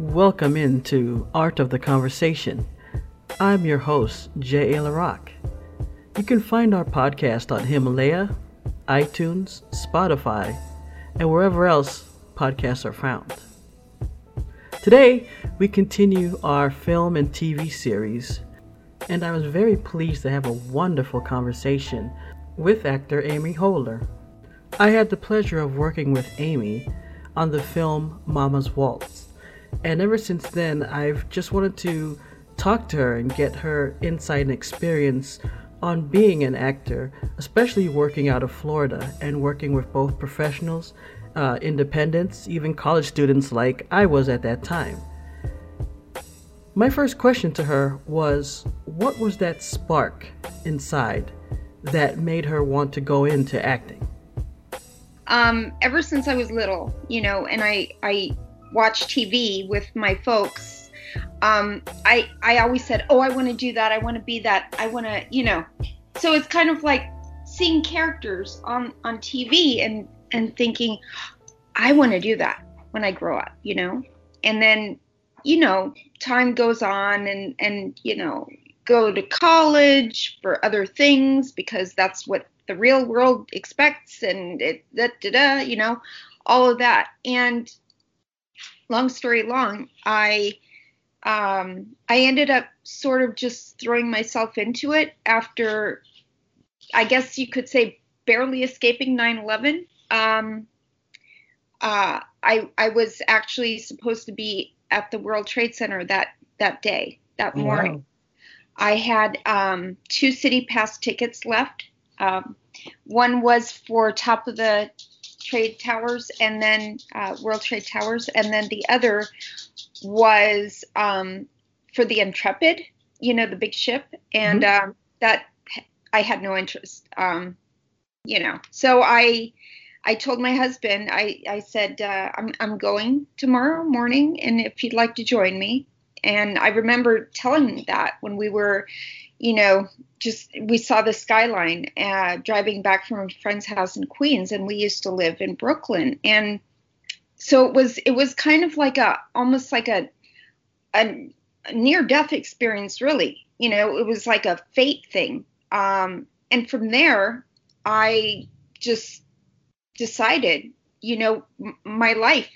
Welcome into Art of the Conversation. I'm your host, J.A. LaRock. You can find our podcast on Himalaya, iTunes, Spotify, and wherever else podcasts are found. Today, we continue our film and TV series, and I was very pleased to have a wonderful conversation with actor Amy Hoerler. I had the pleasure of working with Amy on the film Mama's Waltz, and ever since then, I've just wanted to talk to her and get her insight and experience on being an actor, especially working out of Florida and working with both professionals, independents, even college students like I was at that time. My first question to her was, what was that spark inside that made her want to go into acting? Ever since I was little, and I watched TV with my folks, I always said, I want to do that. I want to be that. I want to, so it's kind of like seeing characters on TV and thinking, I want to do that when I grow up, and then, time goes on and, go to college for other things because that's what the real world expects. And it, all of that. And long story long, I ended up sort of just throwing myself into it after, I guess you could say, barely escaping 9/11. I was actually supposed to be at the World Trade Center that day, that morning. Wow. I had 2 city pass tickets left. One was for top of the Trade Towers and then World Trade Towers, and then the other was for the Intrepid, the big ship, and mm-hmm. That I had no interest, So I told my husband, I said, I'm going tomorrow morning, and if you'd like to join me. And I remember telling him that when we were, we saw the skyline driving back from a friend's house in Queens, and we used to live in Brooklyn, and so it was kind of like almost like a near-death experience, really. It was like a fate thing. And from there, I just decided, my life,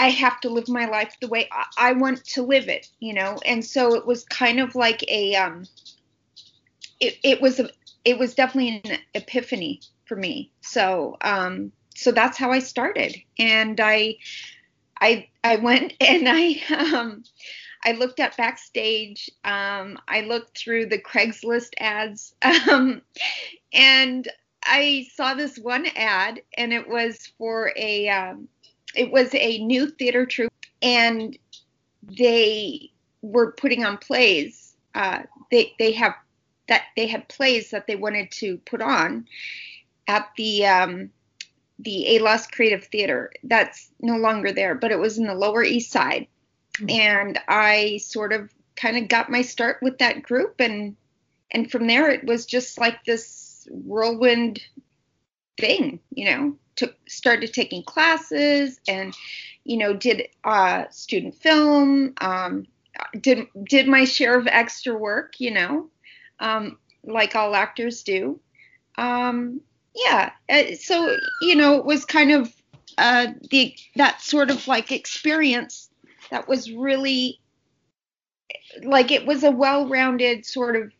I have to live my life the way I want to live it, And so it was kind of like it was definitely an epiphany for me. So that's how I started, and I went and I looked at Backstage, I looked through the Craigslist ads, and I saw this one ad, and it was for a new theater troupe, and they were putting on plays. They had plays that they wanted to put on at the A.L.O.S. Creative Theater, that's no longer there, but it was in the Lower East Side. Mm-hmm. And I sort of kind of got my start with that group. And from there, it was just like this whirlwind thing, started taking classes and, did student film, did my share of extra work, like all actors do. Yeah. So, it was kind of that sort of like experience that was really like it was a well-rounded sort of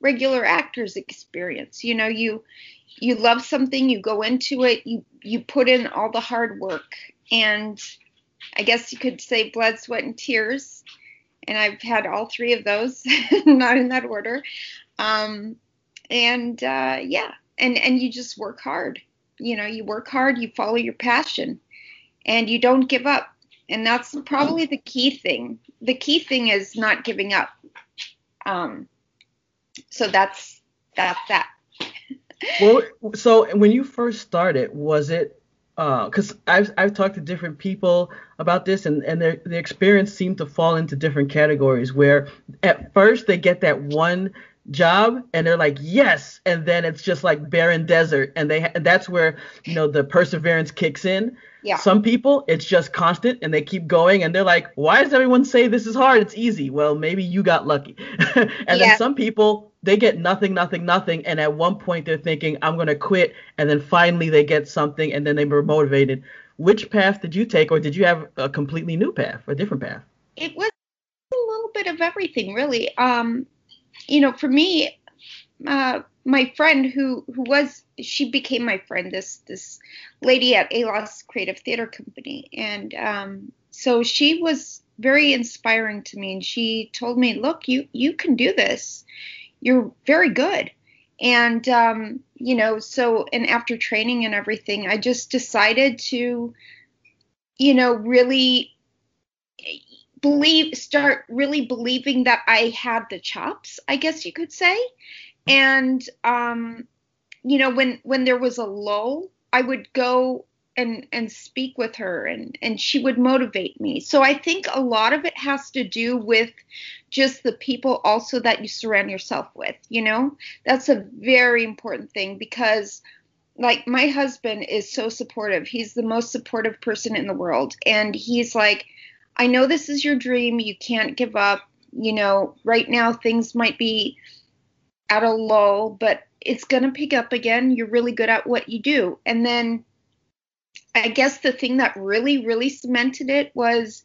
regular actor's experience. You love something, you go into it, you put in all the hard work. And I guess you could say blood, sweat, and tears. And I've had all 3 of those, not in that order. Yeah. And you just work hard, you follow your passion, and you don't give up. And that's probably the key thing. The key thing is not giving up. So that's that. Well, so when you first started, was it, cause I've talked to different people about this, and their experience seemed to fall into different categories where at first they get that one job, and they're like, yes, and then it's just like barren desert, and that's where, you know, the perseverance kicks in. Yeah. Some people, it's just constant, and they keep going, and they're like, why does everyone say this is hard? It's easy. Well, maybe you got lucky. And then some people, they get nothing, and at one point they're thinking, I'm going to quit, and then finally they get something, and then they were motivated. Which path did you take, or did you have a completely new path, a different path? It was a little bit of everything, really. You know, for me, my friend she became my friend, this lady at A.L.O.S. Creative Theater Company. And so she was very inspiring to me. And she told me, look, you can do this. You're very good. And, you know, so, and after training and everything, I just decided to, you know, really start really believing that I had the chops, I guess you could say. And, you know, when there was a lull, I would go and speak with her, and she would motivate me. So I think a lot of it has to do with just the people also that you surround yourself with, you know. That's a very important thing, because like my husband is so supportive. He's the most supportive person in the world. And he's like, I know this is your dream. You can't give up. You know, right now things might be at a lull, but it's going to pick up again. You're really good at what you do. And then I guess the thing that really, really cemented it was,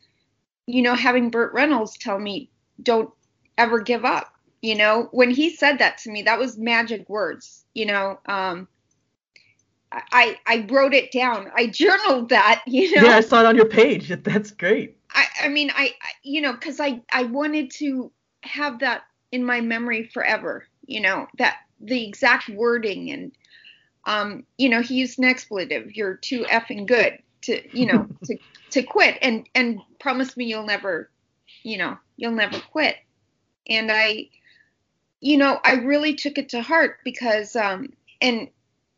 you know, having Burt Reynolds tell me, don't ever give up. You know, when he said that to me, that was magic words. You know, I wrote it down. I journaled that, you know. Yeah, I saw it on your page. That's great. I mean, you know, because I wanted to have that in my memory forever, you know, that the exact wording. And, you know, he used an expletive, you're too effing good to, you know, to quit, and promise me you'll never quit. And I, you know, I really took it to heart, because, and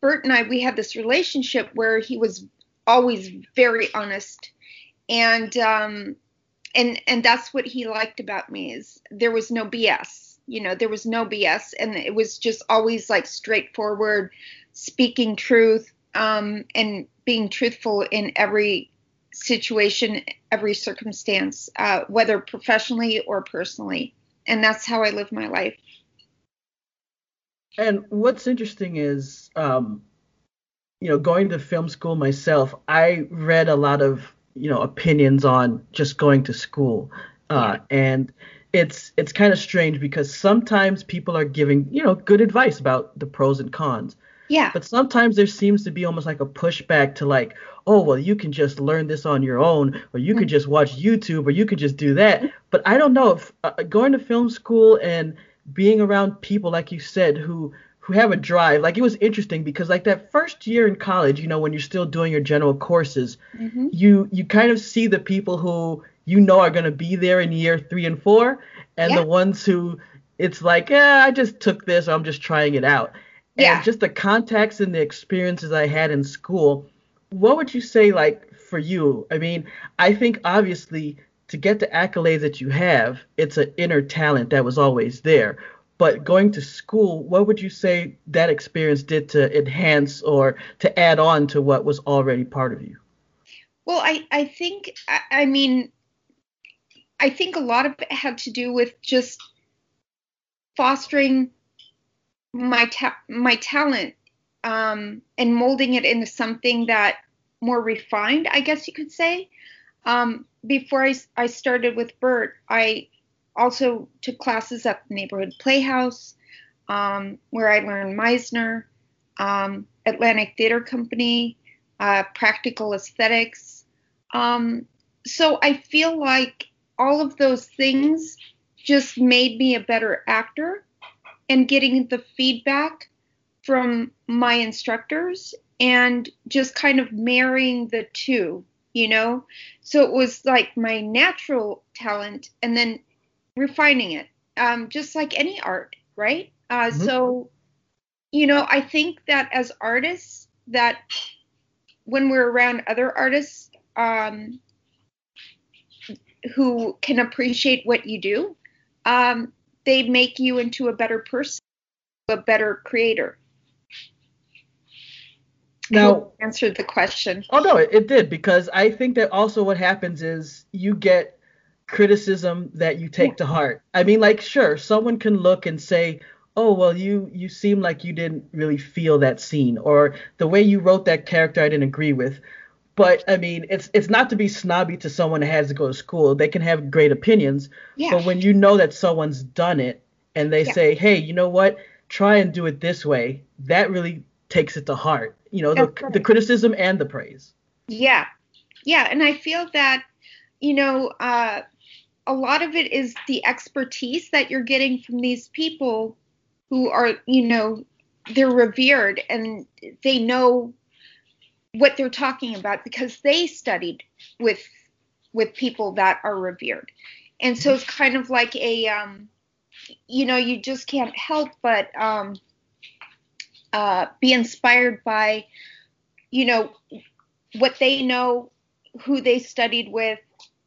Burt and I, we had this relationship where he was always very honest, and that's what he liked about me, is there was no BS, you know, there was no BS, and it was just always like straightforward, speaking truth, and being truthful in every situation, every circumstance, whether professionally or personally. And that's how I live my life. And what's interesting is, you know, going to film school myself, I read a lot of, you know, opinions on just going to school. And it's kind of strange, because sometimes people are giving, you know, good advice about the pros and cons. Yeah. But sometimes there seems to be almost like a pushback to like, oh, well, you can just learn this on your own, or you could just watch YouTube, or you could just do that. But I don't know if going to film school and being around people, like you said, who have a drive, like it was interesting, because like that first year in college, you know, when you're still doing your general courses, you kind of see the people who, you know, are going to be there in year 3 and 4, and the ones who it's like, yeah, I just took this, or I'm just trying it out. And just the contacts and the experiences I had in school, what would you say, like, for you? I mean, I think obviously to get the accolades that you have, it's an inner talent that was always there. But going to school, what would you say that experience did to enhance or to add on to what was already part of you? Well, I think a lot of it had to do with just fostering my talent, and molding it into something that more refined, I guess you could say. Before I started with Burt, I also took classes at the Neighborhood Playhouse, where I learned Meisner, Atlantic Theater Company, Practical Aesthetics. So I feel like all of those things just made me a better actor, and getting the feedback from my instructors and just kind of marrying the two, you know? So it was like my natural talent and then refining it, just like any art, right? So, you know, I think that as artists, that when we're around other artists who can appreciate what you do, they make you into a better person, a better creator. Now, answered the question. Oh, no, it did, because I think that also what happens is you get criticism that you take to heart. I mean, like, sure, someone can look and say, oh, well, you seem like you didn't really feel that scene, or the way you wrote that character I didn't agree with. But, I mean, it's not to be snobby to someone that has to go to school. They can have great opinions, but when you know that someone's done it and they say, hey, you know what, try and do it this way, that really takes it to heart, you know, the criticism and the praise. Yeah. Yeah. And I feel that, you know, a lot of it is the expertise that you're getting from these people who are, you know, they're revered and they know what they're talking about because they studied with people that are revered. And so it's kind of like a, you know, you just can't help but be inspired by, you know, what they know, who they studied with,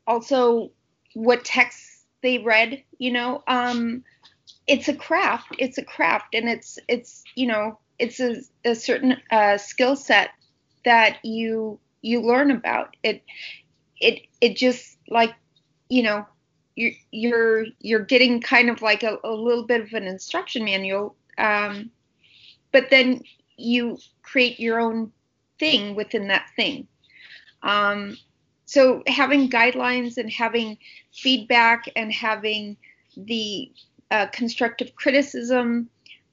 also what texts they read, you know. It's a craft, and it's you know, it's a certain skill set that you learn about. It just, like, you know, you're getting kind of like a little bit of an instruction manual, but then you create your own thing within that thing. So having guidelines and having feedback and having the constructive criticism,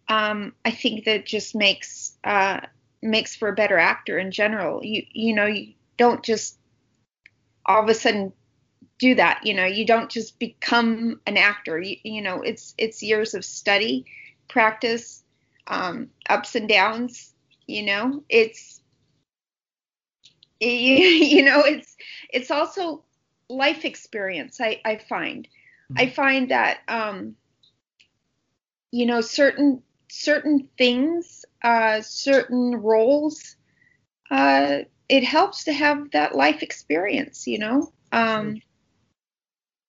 I think that just makes for a better actor in general. You know, you don't just all of a sudden do that. You know, you don't just become an actor. You know, it's years of study, practice, ups and downs. You know, it's also life experience. I find that, you know, certain things, certain roles, it helps to have that life experience, you know?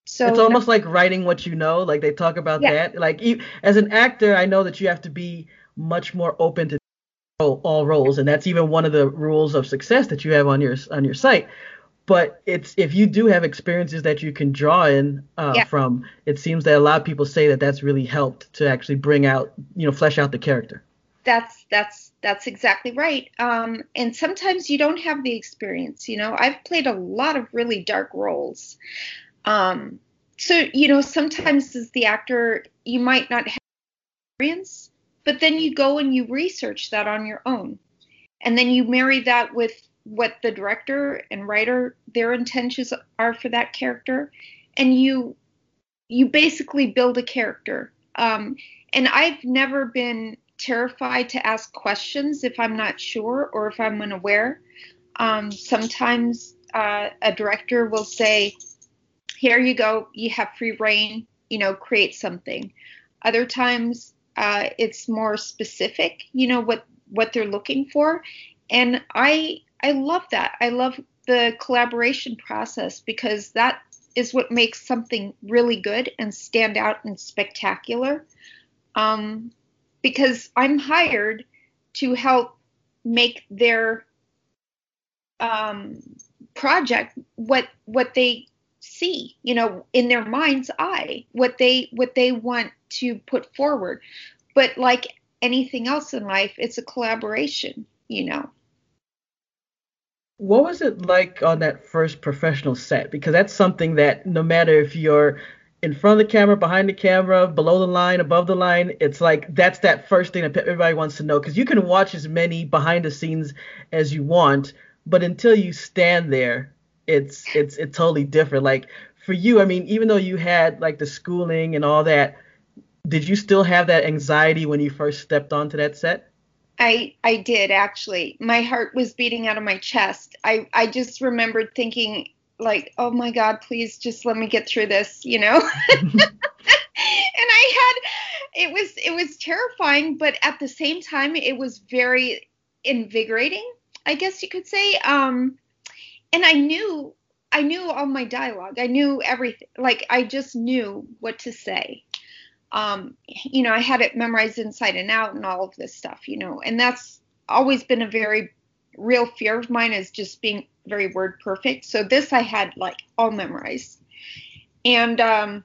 So it's almost like writing what you know, like they talk about that. Like, as an actor, I know that you have to be much more open to all roles, and that's even one of the rules of success that you have on your site. But it's, if you do have experiences that you can draw in from, it seems that a lot of people say that that's really helped to actually bring out, you know, flesh out the character. That's exactly right. And sometimes you don't have the experience. You know, I've played a lot of really dark roles. So, you know, sometimes as the actor, you might not have experience, but then you go and you research that on your own. And then you marry that with what the director and writer, their intentions are for that character. And you basically build a character. And I've never been terrified to ask questions if I'm not sure or if I'm unaware. Sometimes a director will say, here you go, you have free reign, you know, create something. Other times, it's more specific, you know, what they're looking for. And I love that. I love the collaboration process because that is what makes something really good and stand out and spectacular. Because I'm hired to help make their project what they see, you know, in their mind's eye, what they want to put forward. But like anything else in life, it's a collaboration, you know. What was it like on that first professional set? Because that's something that no matter if you're in front of the camera, behind the camera, below the line, above the line, it's like that's that first thing that everybody wants to know. Because you can watch as many behind the scenes as you want, but until you stand there, it's totally different. Like for you, I mean, even though you had like the schooling and all that, did you still have that anxiety when you first stepped onto that set? I did, actually. My heart was beating out of my chest. I just remembered thinking, like, oh, my God, please just let me get through this, you know. And it was terrifying, but at the same time, it was very invigorating, I guess you could say. And I knew all my dialogue. I knew everything. Like, I just knew what to say. I had it memorized inside and out and all of this stuff, and that's always been a very real fear of mine, is just being very word perfect. So this I had all memorized. And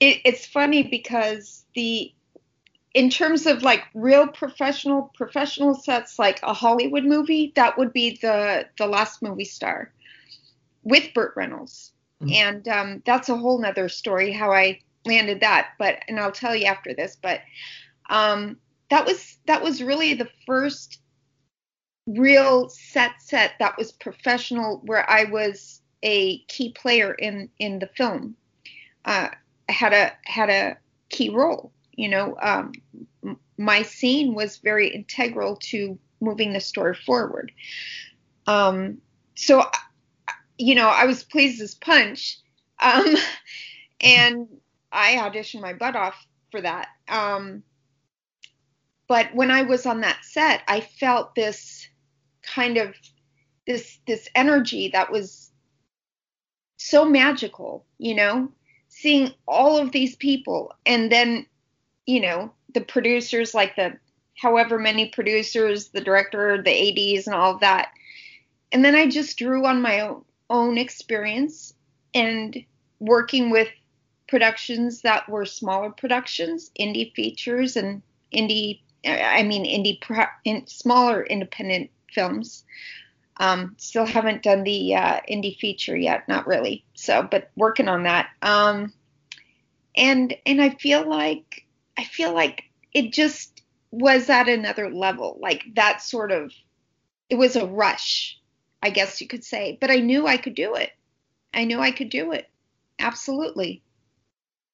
it's funny because in terms of real professional sets, like a Hollywood movie, that would be The Last Movie Star with Burt Reynolds. Mm-hmm. And that's a whole nother story how I landed that, and I'll tell you after this, that was really the first real set that was professional, where I was a key player in the film, had a key role. My scene was very integral to moving the story forward. I was pleased as punch, and I auditioned my butt off for that. But when I was on that set, I felt this kind of this energy that was so magical, seeing all of these people, and then the producers, the however many producers, the director, the ADs, and all of that. And then I just drew on my own experience and working with productions that were smaller productions, indie features and smaller independent films. Still haven't done the indie feature yet, not really. So, but working on that. And I feel like it just was at another level, that sort of, it was a rush, I guess you could say, but I knew I could do it. Absolutely.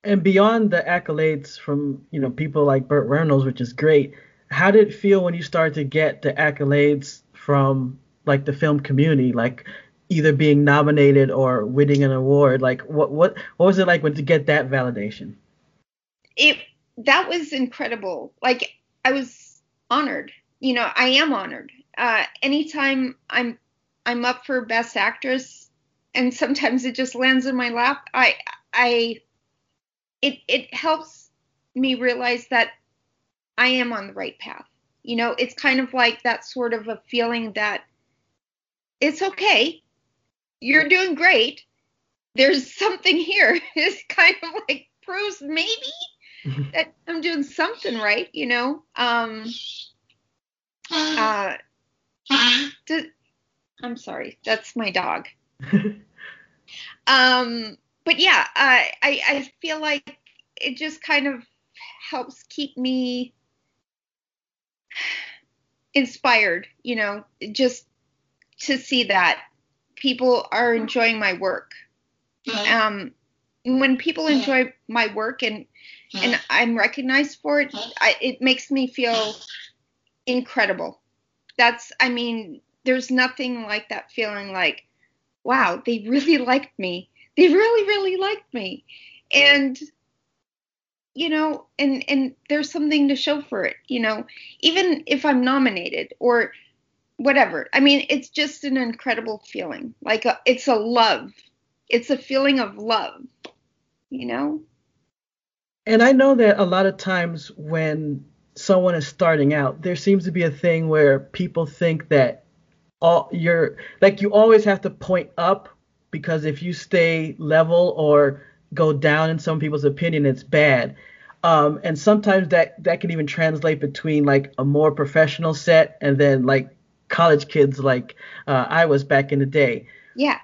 And beyond the accolades from, people like Burt Reynolds, which is great, how did it feel when you started to get the accolades from the film community, either being nominated or winning an award? What was it like to get that validation? That was incredible. I was honored. I am honored. Anytime I'm up for Best Actress, and sometimes it just lands in my lap. It helps me realize that I am on the right path. It's kind of that sort of a feeling that it's okay. You're doing great. There's something here. It's kind of proves maybe that I'm doing something right, I'm sorry, that's my dog. But yeah, I feel like it just kind of helps keep me inspired, just to see that people are enjoying my work. When people enjoy my work and I'm recognized for it, it makes me feel incredible. There's nothing like that feeling wow, they really liked me. They really, really liked me. And, and there's something to show for it, even if I'm nominated or whatever. It's just an incredible feeling. It's a love. It's a feeling of love. And I know that a lot of times when someone is starting out, there seems to be a thing where people think that you always have to point up, because if you stay level or go down in some people's opinion, it's bad. And sometimes that can even translate between a more professional set and then college kids I was back in the day. Yeah.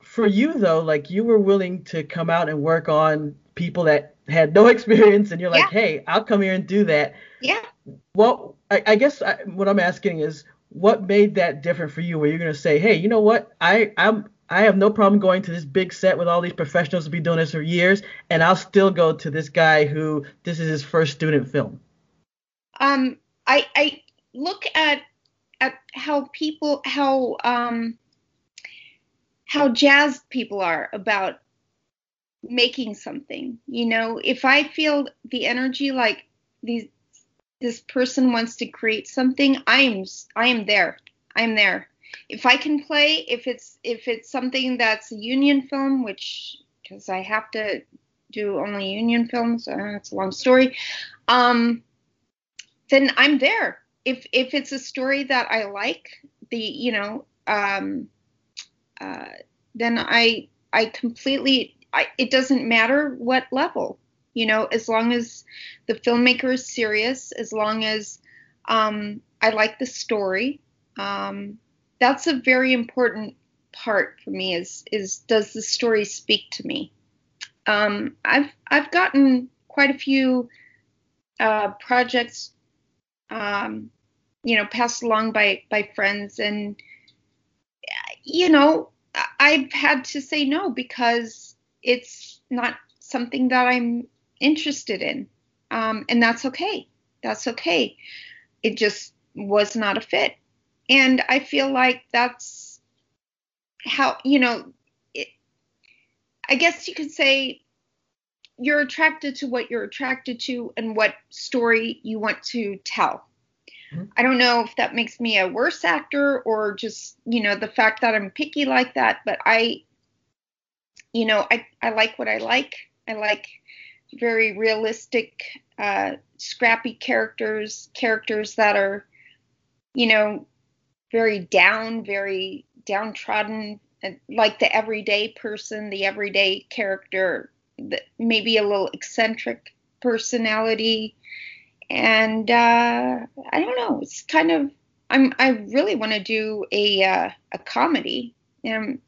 For you, though, you were willing to come out and work on people that had no experience, and you're hey, I'll come here and do that. Yeah. Well, I guess what I'm asking is, what made that different for you, where you're going to say, hey, you know what, I have no problem going to this big set with all these professionals who've been doing this for years, and I'll still go to this guy who this is his first student film? I look at how jazzed people are about making something. If I feel the energy this person wants to create something, I am there. If I can play, if it's something that's a union film, which, because I have to do only union films. It's a long story. Then I'm there. If it's a story that I like, then I completely, it doesn't matter what level, as long as the filmmaker is serious, as long as I like the story. That's a very important part for me is does the story speak to me? I've gotten quite a few projects, passed along by friends, and I've had to say no because it's not something that I'm interested in, and that's okay. It just was not a fit, and I feel like that's how I guess you could say you're attracted to what you're attracted to and what story you want to tell. Mm-hmm. I don't know if that makes me a worse actor or just, the fact that I'm picky like that, but I like what I like. I like very realistic, scrappy characters that are, very down, very downtrodden, like the everyday person, the everyday character, maybe a little eccentric personality. And I don't know, it's kind of, I really want to do a comedy. I'm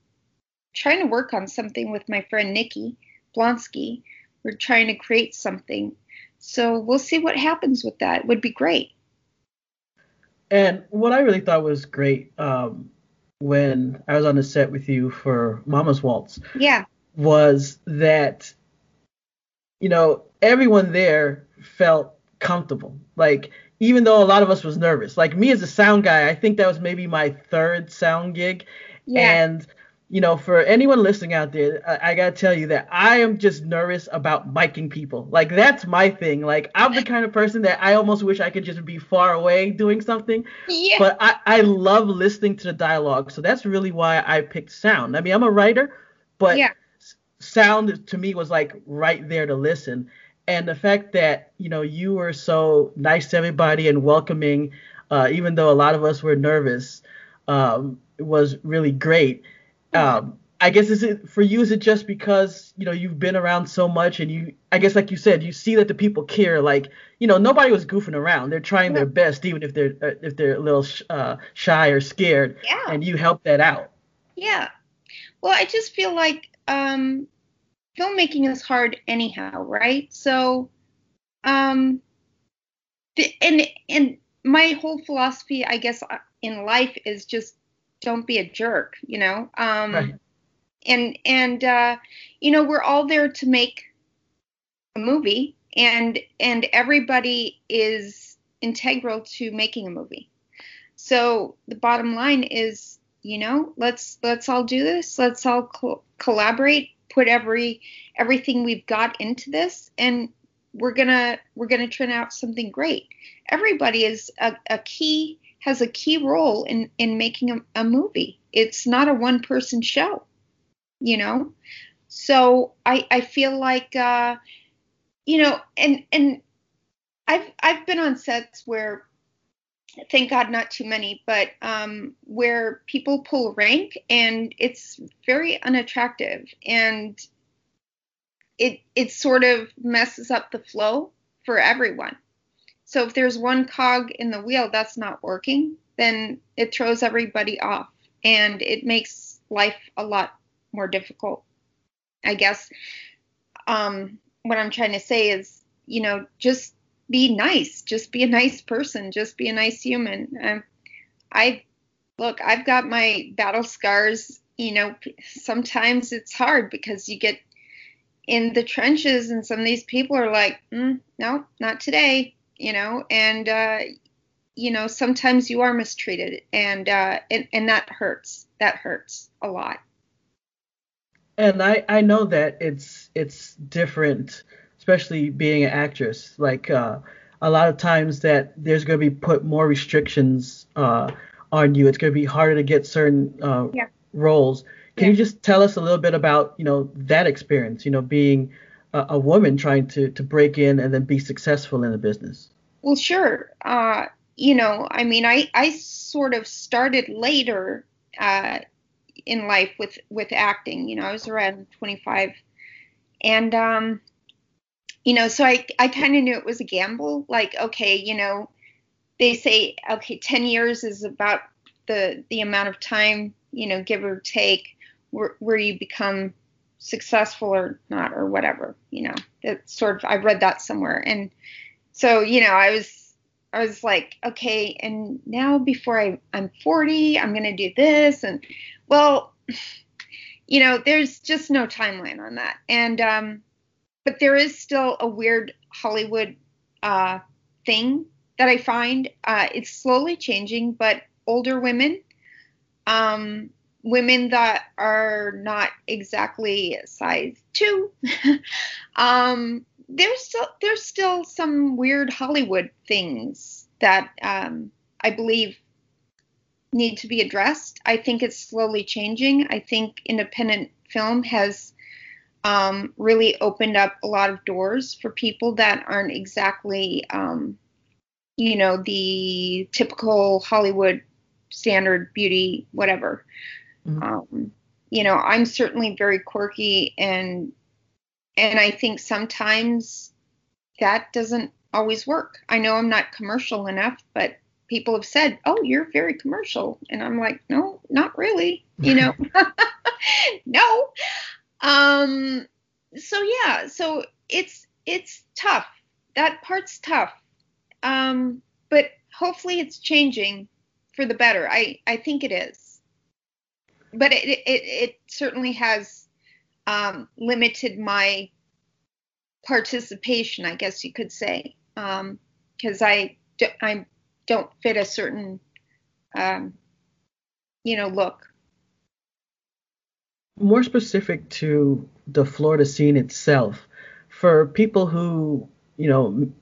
trying to work on something with my friend Nikki Blonsky. We're trying to create something. So we'll see what happens with that. It would be great. And what I really thought was great when I was on the set with you for Mama's Waltz, was that, everyone there felt comfortable. Like, even though a lot of us was nervous, like me as a sound guy, I think that was maybe my third sound gig. Yeah. And, for anyone listening out there, I got to tell you that I am just nervous about micing people. Like, that's my thing. Like, I'm the kind of person that I almost wish I could just be far away doing something. Yeah. But I love listening to the dialogue. So that's really why I picked sound. I mean, I'm a writer, but sound to me was like right there to listen. And the fact that, you were so nice to everybody and welcoming, even though a lot of us were nervous, was really great. I guess is it just because, you've been around so much and I guess, like you said, you see that the people care, like, nobody was goofing around. They're trying their best, even if they're a little shy or scared, and you help that out. Yeah. Well, I just feel like, filmmaking is hard anyhow, right? So, and my whole philosophy, I guess, in life is just don't be a jerk, right. And we're all there to make a movie, and everybody is integral to making a movie. So the bottom line is, let's all do this. Let's all collaborate. Put everything we've got into this, and we're gonna turn out something great. Everybody is has a key role in making a movie. It's not a one person show, So I feel like and I've been on sets where, thank God, not too many, but where people pull rank, and it's very unattractive, and it sort of messes up the flow for everyone. So if there's one cog in the wheel that's not working, then it throws everybody off, and it makes life a lot more difficult. I guess what I'm trying to say is, just be nice. Just be a nice person. Just be a nice human. I've got my battle scars. Sometimes it's hard because you get in the trenches, and some of these people are like, no, not today. And sometimes you are mistreated, and that hurts. That hurts a lot. And I know that it's different. Especially being an actress, like a lot of times that there's going to be put more restrictions on you. It's going to be harder to get certain roles. Can you just tell us a little bit about, that experience, being a woman trying to break in and then be successful in a business? Well, sure. I sort of started later in life with acting. You know, I was around 25, and so I kind of knew it was a gamble. Like, okay, they say, okay, 10 years is about the amount of time, give or take, where you become successful or not or whatever. That's sort of, I read that somewhere, and so I was like, okay, and now before I'm 40, I'm gonna do this, and well, there's just no timeline on that, and but there is still a weird Hollywood thing that I find. It's slowly changing, but older women, women that are not exactly size 2, there's still some weird Hollywood things that I believe need to be addressed. I think it's slowly changing. I think independent film has really opened up a lot of doors for people that aren't exactly, the typical Hollywood standard beauty, whatever. Mm-hmm. I'm certainly very quirky, and I think sometimes that doesn't always work. I know I'm not commercial enough, but people have said, "Oh, you're very commercial," and I'm like, "No, not really." No. So it's tough. That part's tough. But hopefully it's changing for the better. I think it is. But it certainly has limited my participation, I guess you could say, because I don't fit a certain, look. More specific to the Florida scene itself, for people who,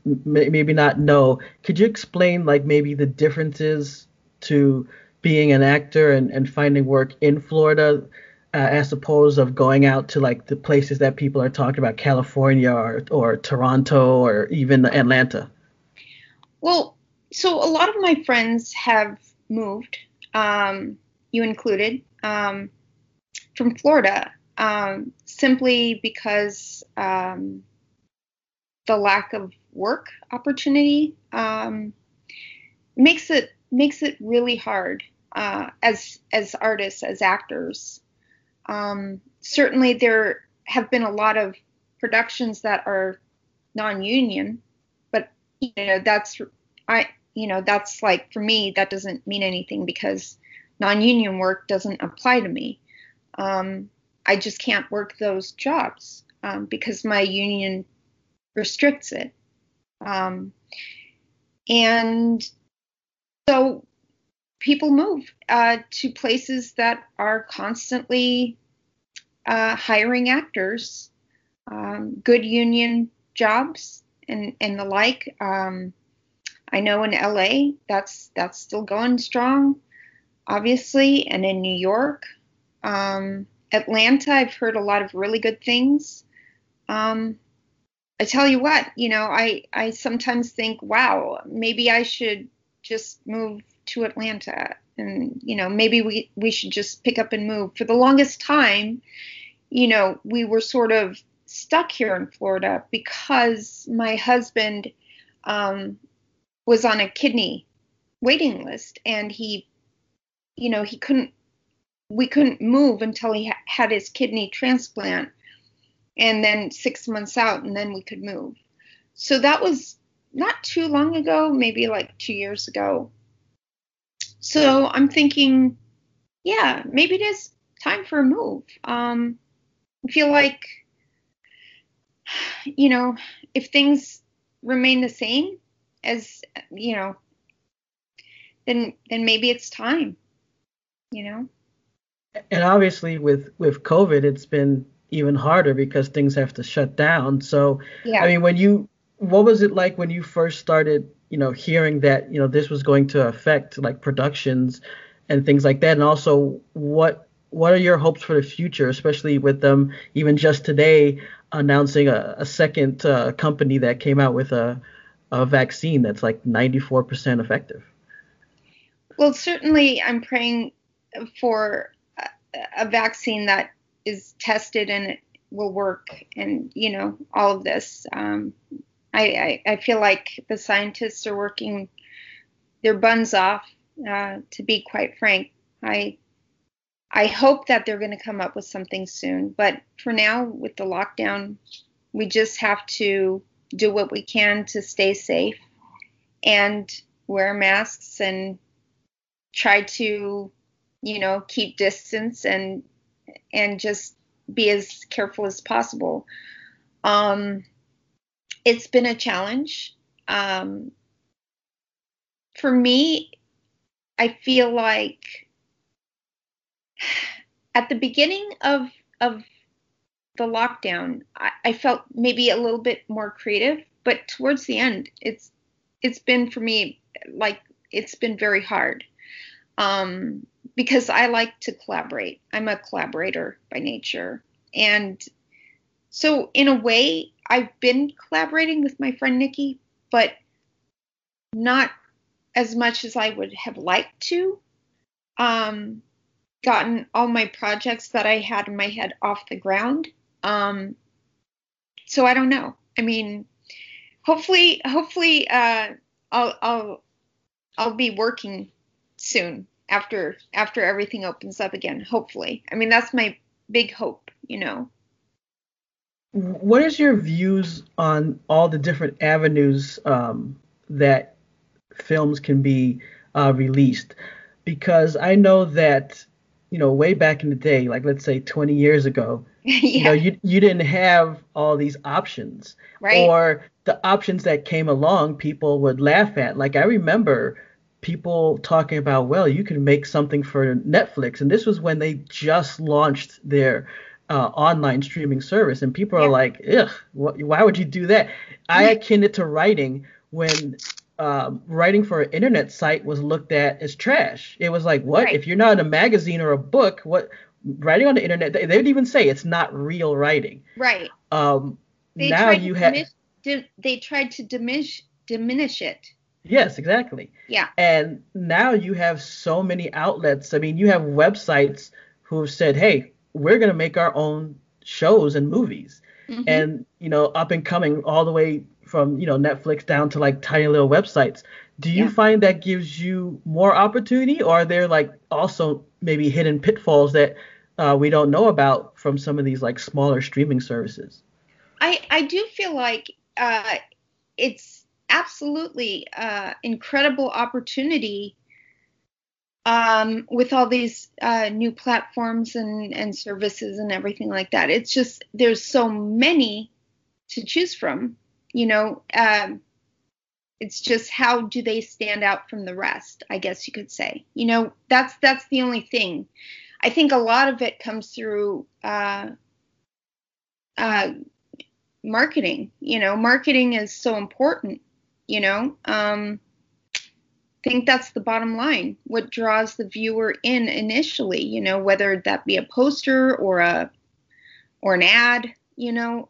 maybe not know, could you explain, maybe the differences to being an actor and finding work in Florida, as opposed of going out to the places that people are talking about, California or Toronto or even Atlanta? Well, so a lot of my friends have moved, you included, from Florida, simply because the lack of work opportunity makes it really hard as artists, as actors. Certainly there have been a lot of productions that are non-union, but that's for me, that doesn't mean anything because non-union work doesn't apply to me. I just can't work those jobs because my union restricts it. And so people move to places that are constantly hiring actors, good union jobs and the like. I know in LA that's still going strong, obviously, and in New York. Atlanta, I've heard a lot of really good things. I tell you what, I sometimes think, wow, maybe I should just move to Atlanta, and maybe we should just pick up and move. For the longest time, we were sort of stuck here in Florida because my husband was on a kidney waiting list, and we couldn't move until he had his kidney transplant, and then 6 months out, and then we could move. So that was not too long ago, maybe 2 years ago. So I'm thinking, yeah, maybe it is time for a move. I feel like, if things remain the same as, then maybe it's time, And obviously with COVID, it's been even harder because things have to shut down. So, yeah. I mean, what was it like when you first started, hearing that, this was going to affect productions and things like that? And also what are your hopes for the future, especially with them, even just today, announcing a second company that came out with a vaccine that's like 94% effective. Well, certainly I'm praying for a vaccine that is tested and it will work, and, you know, all of this. I feel like the scientists are working their buns off, to be quite frank. I hope that they're going to come up with something soon. But for now, with the lockdown, we just have to do what we can to stay safe and wear masks and try to, you know, keep distance and just be as careful as possible. It's been a challenge. For me, I feel like at the beginning of the lockdown, I felt maybe a little bit more creative, but towards the end, it's been for me, like, it's been very hard, because I like to collaborate. I'm a collaborator by nature. And so in a way, I've been collaborating with my friend Nikki, but not as much as I would have liked to. Gotten all my projects that I had in my head off the ground. So I don't know. I mean, hopefully, I'll be working soon after everything opens up again, hopefully. I mean, that's my big hope, you know. What is your views on all the different avenues that films can be released? Because I know that, you know, way back in the day, like let's say 20 years ago, yeah. You know, you didn't have all these options, right? Or the options that came along, people would laugh at. Like I remember people talking about, well, you can make something for Netflix, and this was when they just launched their online streaming service, and people are like, ugh, why would you do that? I akin it to writing when writing for an internet site was looked at as trash. It was like, what? Right. If you're not in a magazine or a book, what writing on the internet? They would even say it's not real writing. Right. They tried to diminish it. Yes, exactly. Yeah. And now you have so many outlets. I mean, you have websites who have said, hey, we're going to make our own shows and movies. Mm-hmm. And, you know, up and coming all the way from, you know, Netflix down to like tiny little websites. Do you find that gives you more opportunity, or are there like also maybe hidden pitfalls that we don't know about from some of these like smaller streaming services? I do feel like it's absolutely incredible opportunity with all these new platforms and services and everything like that. It's just there's so many to choose from. You know, it's just how do they stand out from the rest, I guess you could say. You know, that's the only thing. I think a lot of it comes through marketing. You know, marketing is so important, you know. I think that's the bottom line, what draws the viewer in initially, you know, whether that be a poster or an ad, you know.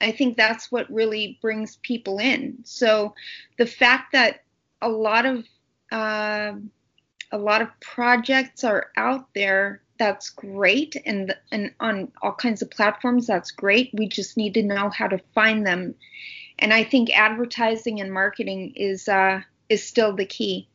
I think that's what really brings people in. So the fact that a lot of projects are out there, that's great, and on all kinds of platforms, that's great. We just need to know how to find them, and I think advertising and marketing is still the key.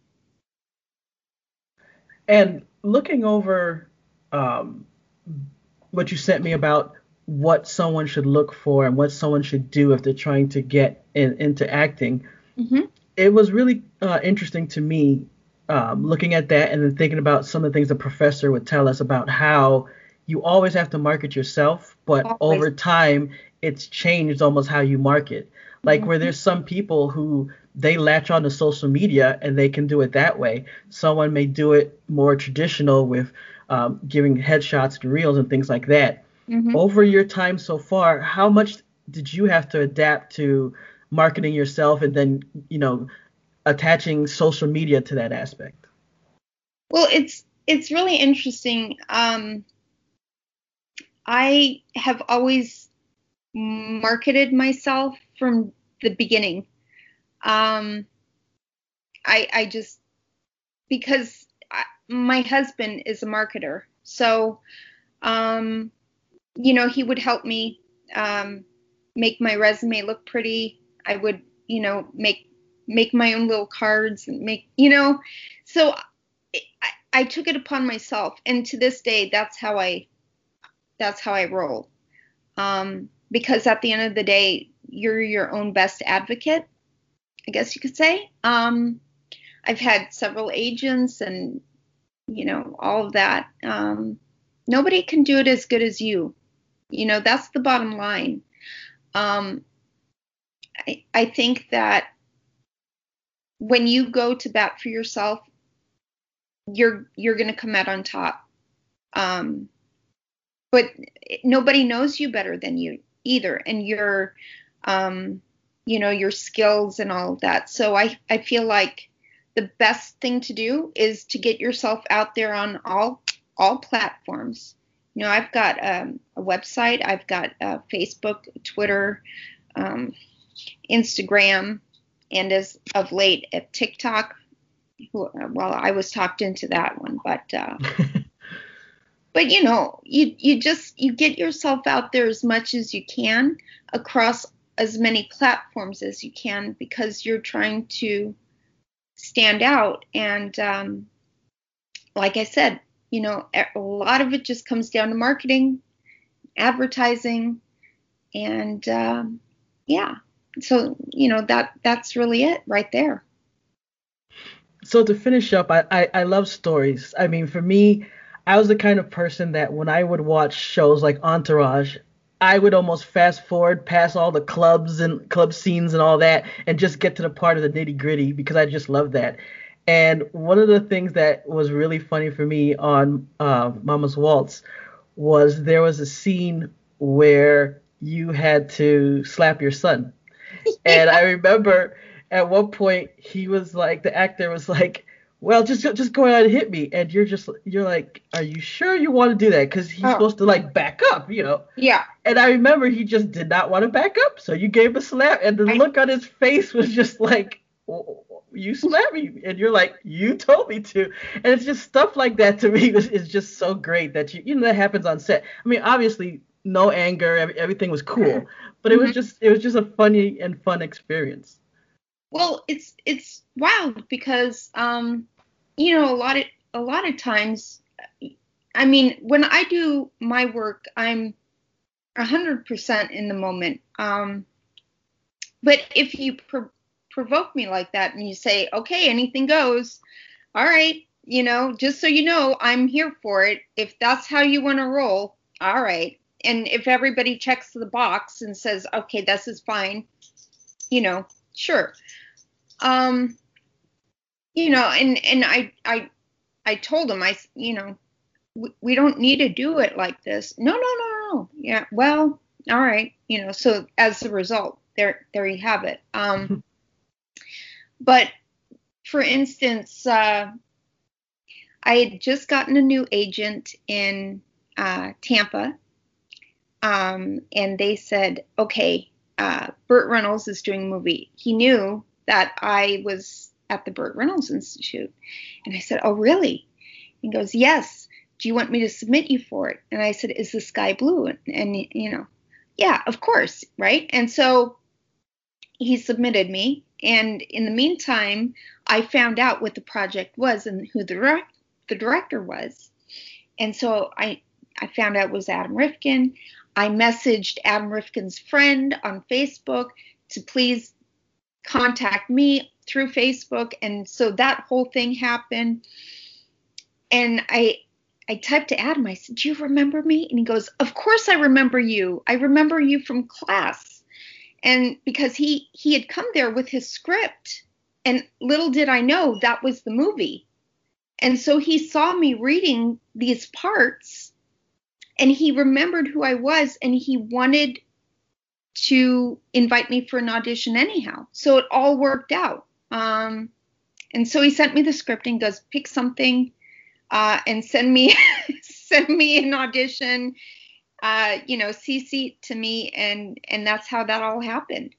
And looking over what you sent me about what someone should look for and what someone should do if they're trying to get into acting. Mm-hmm. It was really interesting to me looking at that and then thinking about some of the things the professor would tell us about how you always have to market yourself, but always. Over time, it's changed almost how you market. Like where there's some people who they latch on to social media and they can do it that way. Someone may do it more traditional with giving headshots and reels and things like that. Mm-hmm. Over your time so far, how much did you have to adapt to marketing yourself and then, you know, attaching social media to that aspect? Well, it's really interesting. I have always marketed myself from the beginning. I just, because my husband is a marketer, so you know, he would help me make my resume look pretty. I would, you know, make my own little cards and make, you know, so I took it upon myself, and to this day, that's how I roll. Because at the end of the day, you're your own best advocate, I guess you could say. I've had several agents and, you know, all of that. Nobody can do it as good as you. You know, that's the bottom line. I think that when you go to bat for yourself, you're going to come out on top. But nobody knows you better than you either, and your, you know, your skills and all of that. So I feel like the best thing to do is to get yourself out there on all platforms. You know, I've got a website, I've got Facebook, Twitter, Instagram, and as of late at TikTok. Well, I was talked into that one, but but you know, you get yourself out there as much as you can across as many platforms as you can, because you're trying to stand out. And like I said, you know, a lot of it just comes down to marketing, advertising, and yeah. So, you know, that's really it right there. So to finish up, I love stories. I mean, for me, I was the kind of person that when I would watch shows like Entourage, I would almost fast forward past all the clubs and club scenes and all that and just get to the part of the nitty gritty, because I just love that. And one of the things that was really funny for me on Mama's Waltz was there was a scene where you had to slap your son. And I remember at one point he was like, the actor was like, well, just go ahead and hit me. And you're like, are you sure you want to do that? Because he's supposed to like back up, you know? Yeah. And I remember he just did not want to back up. So you gave him a slap, and the look on his face was just like, you slapped me. And you're like, you told me to. And it's just stuff like that to me is just so great that you know, that happens on set. I mean, obviously no anger, everything was cool, but it was just a funny and fun experience. Well, it's wild because, you know, a lot of times, I mean, when I do my work, I'm 100% in the moment. But if you provoke me like that and you say, okay, anything goes, all right, you know, just so you know, I'm here for it. If that's how you want to roll, all right. And if everybody checks the box and says, okay, this is fine, you know, sure. You know, and I told him, you know, we don't need to do it like this. No. Yeah. Well, all right. You know, so as a result, there you have it. But for instance, I had just gotten a new agent in, Tampa. And they said, okay, Burt Reynolds is doing a movie. He knew that I was at the Burt Reynolds Institute. And I said, oh, really? He goes, yes. Do you want me to submit you for it? And I said, is the sky blue? And you know, yeah, of course, right? And so he submitted me. And in the meantime, I found out what the project was and who the director was. And so I found out it was Adam Rifkin. I messaged Adam Rifkin's friend on Facebook to please contact me through Facebook. And so that whole thing happened. And I typed to Adam, I said, do you remember me? And he goes, of course I remember you. I remember you from class. And because he had come there with his script, and little did I know that was the movie. And so he saw me reading these parts, and he remembered who I was, and he wanted to invite me for an audition anyhow. So it all worked out. And so he sent me the script and goes, pick something and send me an audition. CC to me, and that's how that all happened.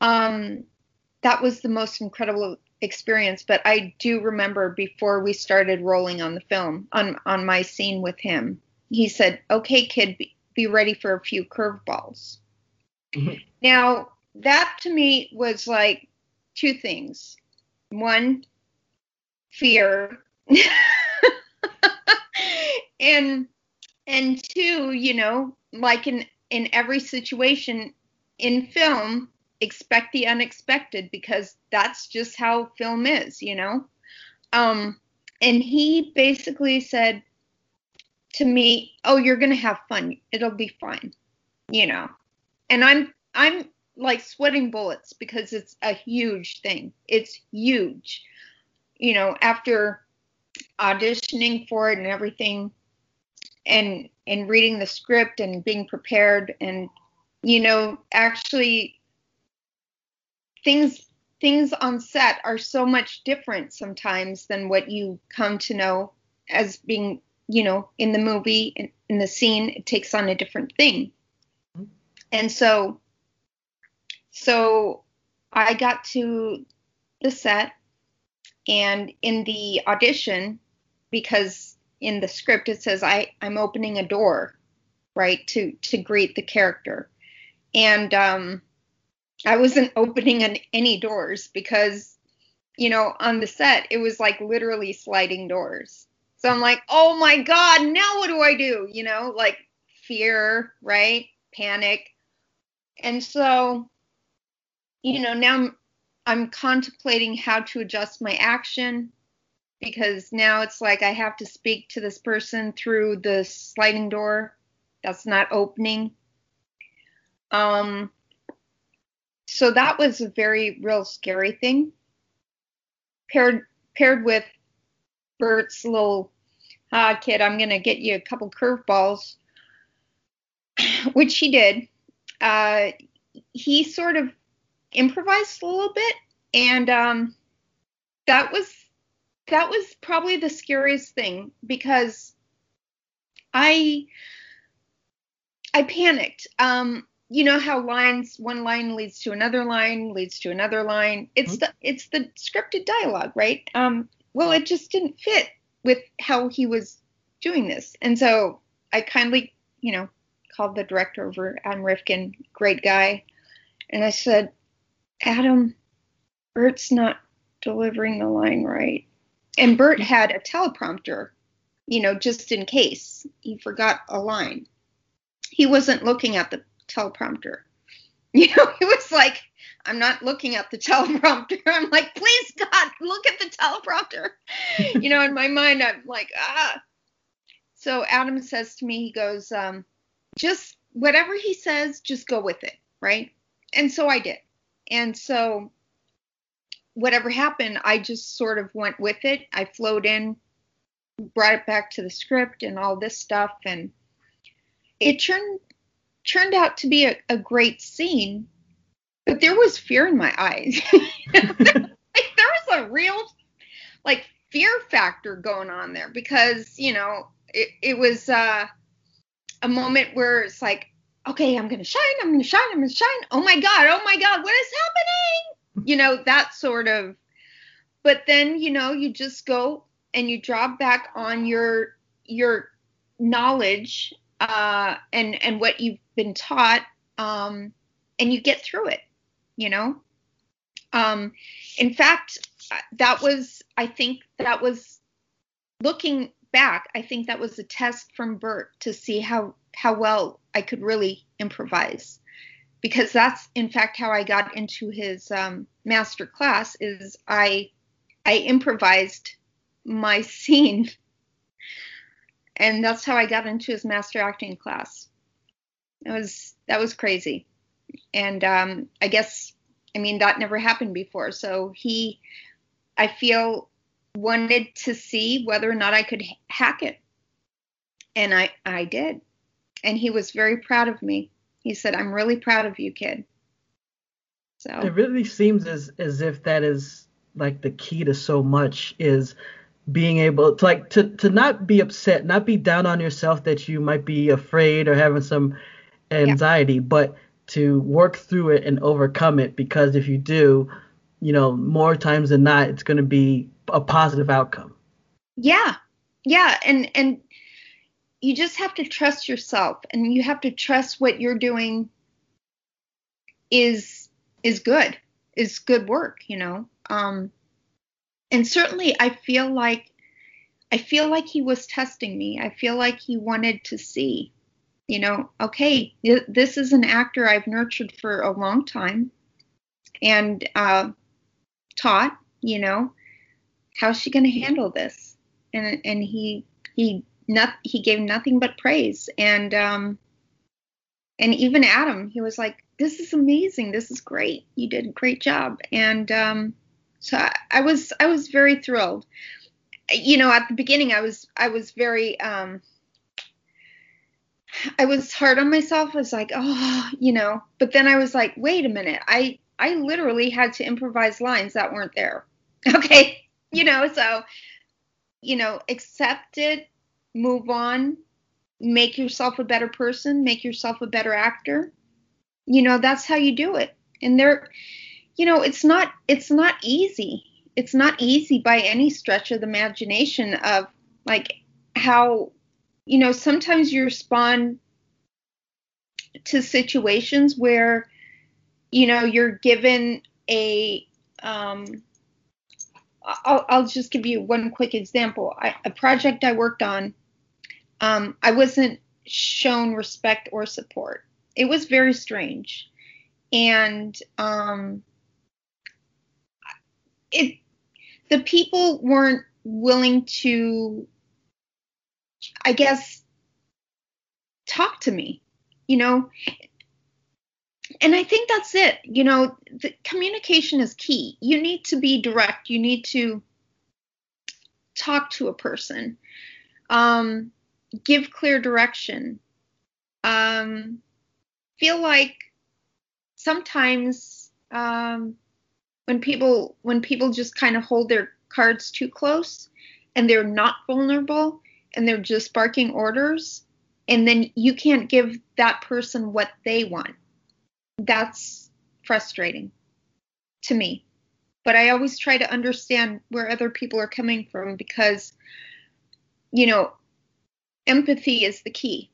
That was the most incredible experience. But I do remember before we started rolling on the film, on my scene with him, he said, "Okay, kid, be ready for a few curveballs." Mm-hmm. Now, that to me was like two things. One, fear. And two, like in every situation in film, expect the unexpected, because that's just how film is, And he basically said to me, "Oh, you're going to have fun. It'll be fine," And I'm like sweating bullets, because it's a huge thing. It's huge. After auditioning for it and everything, and reading the script and being prepared, and actually things on set are so much different sometimes than what you come to know as being, in the movie and in the scene. It takes on a different thing. And so I got to the set, and in the audition, because in the script it says I'm opening a door, right, to greet the character. And I wasn't opening any doors, because, on the set it was like literally sliding doors. So I'm like, "Oh my God, now what do I do?" Like fear, right? Panic. And so, now I'm contemplating how to adjust my action, because now it's like I have to speak to this person through the sliding door that's not opening. So that was a very real scary thing, paired with Burt's little, "Kid, I'm going to get you a couple curveballs," which he did. He sort of improvised a little bit, and that was probably the scariest thing, because I panicked. You know how lines, one line leads to another line, leads to another line. It's the scripted dialogue, right? Well, it just didn't fit with how he was doing this. And so I kindly, called the director over, Adam Rifkin, great guy. And I said, "Adam, Burt's not delivering the line right." And Burt had a teleprompter, just in case he forgot a line. He wasn't looking at the teleprompter. He was like, "I'm not looking at the teleprompter." I'm like, "Please, God, look at the teleprompter." In my mind, I'm like, ah. So Adam says to me, he goes, "Just whatever he says, just go with it," right? And so I did. And so whatever happened, I just sort of went with it. I flowed in, brought it back to the script and all this stuff. And it turned out to be a great scene, but there was fear in my eyes. There was a real fear factor going on there, because, it was a moment where it's like, okay, I'm going to shine, I'm going to shine, I'm going to shine. Oh my God, what is happening? That sort of, but then, you just go and you drop back on your knowledge, and what you've been taught, and you get through it, in fact, looking back, I think that was a test from Burt to see how well I could really improvise, because that's in fact how I got into his master class. Is I improvised my scene, and that's how I got into his master acting class. That was crazy, and I guess that never happened before. So I feel, wanted to see whether or not I could hack it. And I did. And he was very proud of me. He said, "I'm really proud of you, kid." So it really seems as if that is like the key to so much, is being able to like to not be upset, not be down on yourself that you might be afraid or having some anxiety, but to work through it and overcome it. Because if you do, you know, more times than not, it's going to be a positive outcome. Yeah. Yeah. And you just have to trust yourself, and you have to trust what you're doing is good work, you know? And certainly I feel like he was testing me. I feel like he wanted to see, you know, okay, this is an actor I've nurtured for a long time and taught, you know, how's she going to handle this? And he gave nothing but praise. And even Adam, he was like, this is amazing. This is great. You did a great job. And, so I was very thrilled. You know, at the beginning, I was very, I was hard on myself. I was like, oh, you know, but then I was like, wait a minute. I literally had to improvise lines that weren't there. Okay. You know, so, you know, accept it, move on, make yourself a better person, make yourself a better actor. You know, that's how you do it. And there, you know, it's not easy. It's not easy by any stretch of the imagination of like how, you know, sometimes you respond to situations where, you know, you're given a, I'll just give you one quick example. A project I worked on, I wasn't shown respect or support. It was very strange. And, the people weren't willing to, I guess, talk to me, you know, and I think that's it. You know, the communication is key. You need to be direct. You need to talk to a person, give clear direction, feel like sometimes, when people just kind of hold their cards too close and they're not vulnerable and they're just barking orders, and then you can't give that person what they want. That's frustrating to me. But I always try to understand where other people are coming from, because, you know, empathy is the key.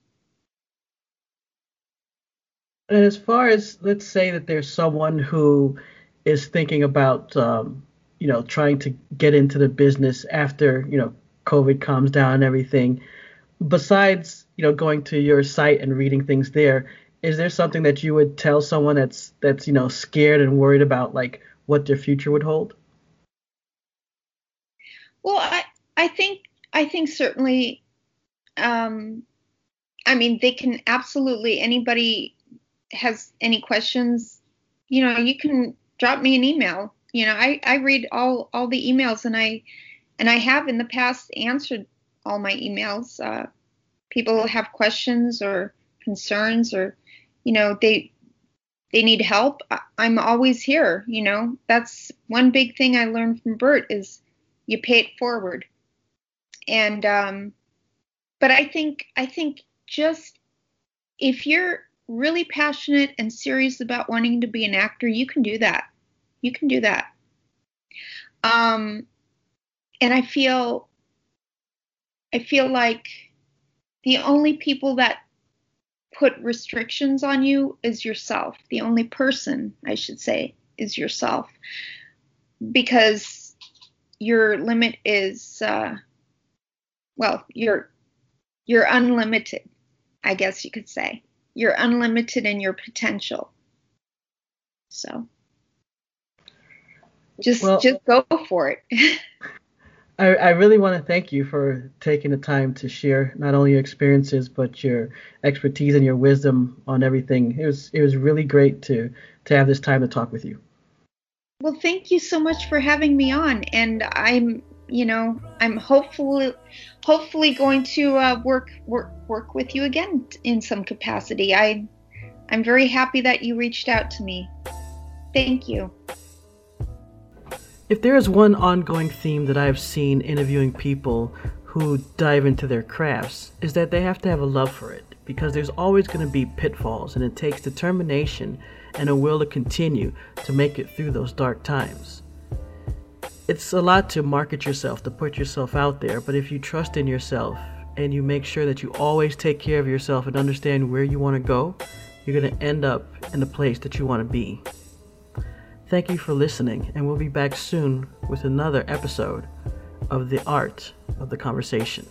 And as far as, let's say that there's someone who is thinking about, you know, trying to get into the business after, you know, COVID calms down and everything. Besides, you know, going to your site and reading things there, is there something that you would tell someone that's, you know, scared and worried about like what their future would hold? Well, I think certainly, I mean, they can absolutely, anybody has any questions, you know, you can drop me an email. You know, I read all the emails, and I have in the past answered all my emails. People have questions or concerns, or, you know, they need help. I'm always here. You know, that's one big thing I learned from Burt is you pay it forward. And but I think just if you're really passionate and serious about wanting to be an actor, you can do that. You can do that. And I feel like the only people that put restrictions on you is yourself. The only person, I should say, is yourself, because your limit is, well, you're unlimited, I guess you could say. You're unlimited in your potential. So just go for it. I really want to thank you for taking the time to share not only your experiences, but your expertise and your wisdom on everything. It was really great to have this time to talk with you. Well, thank you so much for having me on. And I'm hopefully going to work with you again in some capacity. I'm very happy that you reached out to me. Thank you. If there is one ongoing theme that I've seen interviewing people who dive into their crafts, is that they have to have a love for it, because there's always going to be pitfalls, and it takes determination and a will to continue to make it through those dark times. It's a lot to market yourself, to put yourself out there, but if you trust in yourself and you make sure that you always take care of yourself and understand where you want to go, you're going to end up in the place that you want to be. Thank you for listening, and we'll be back soon with another episode of The Art of the Conversation.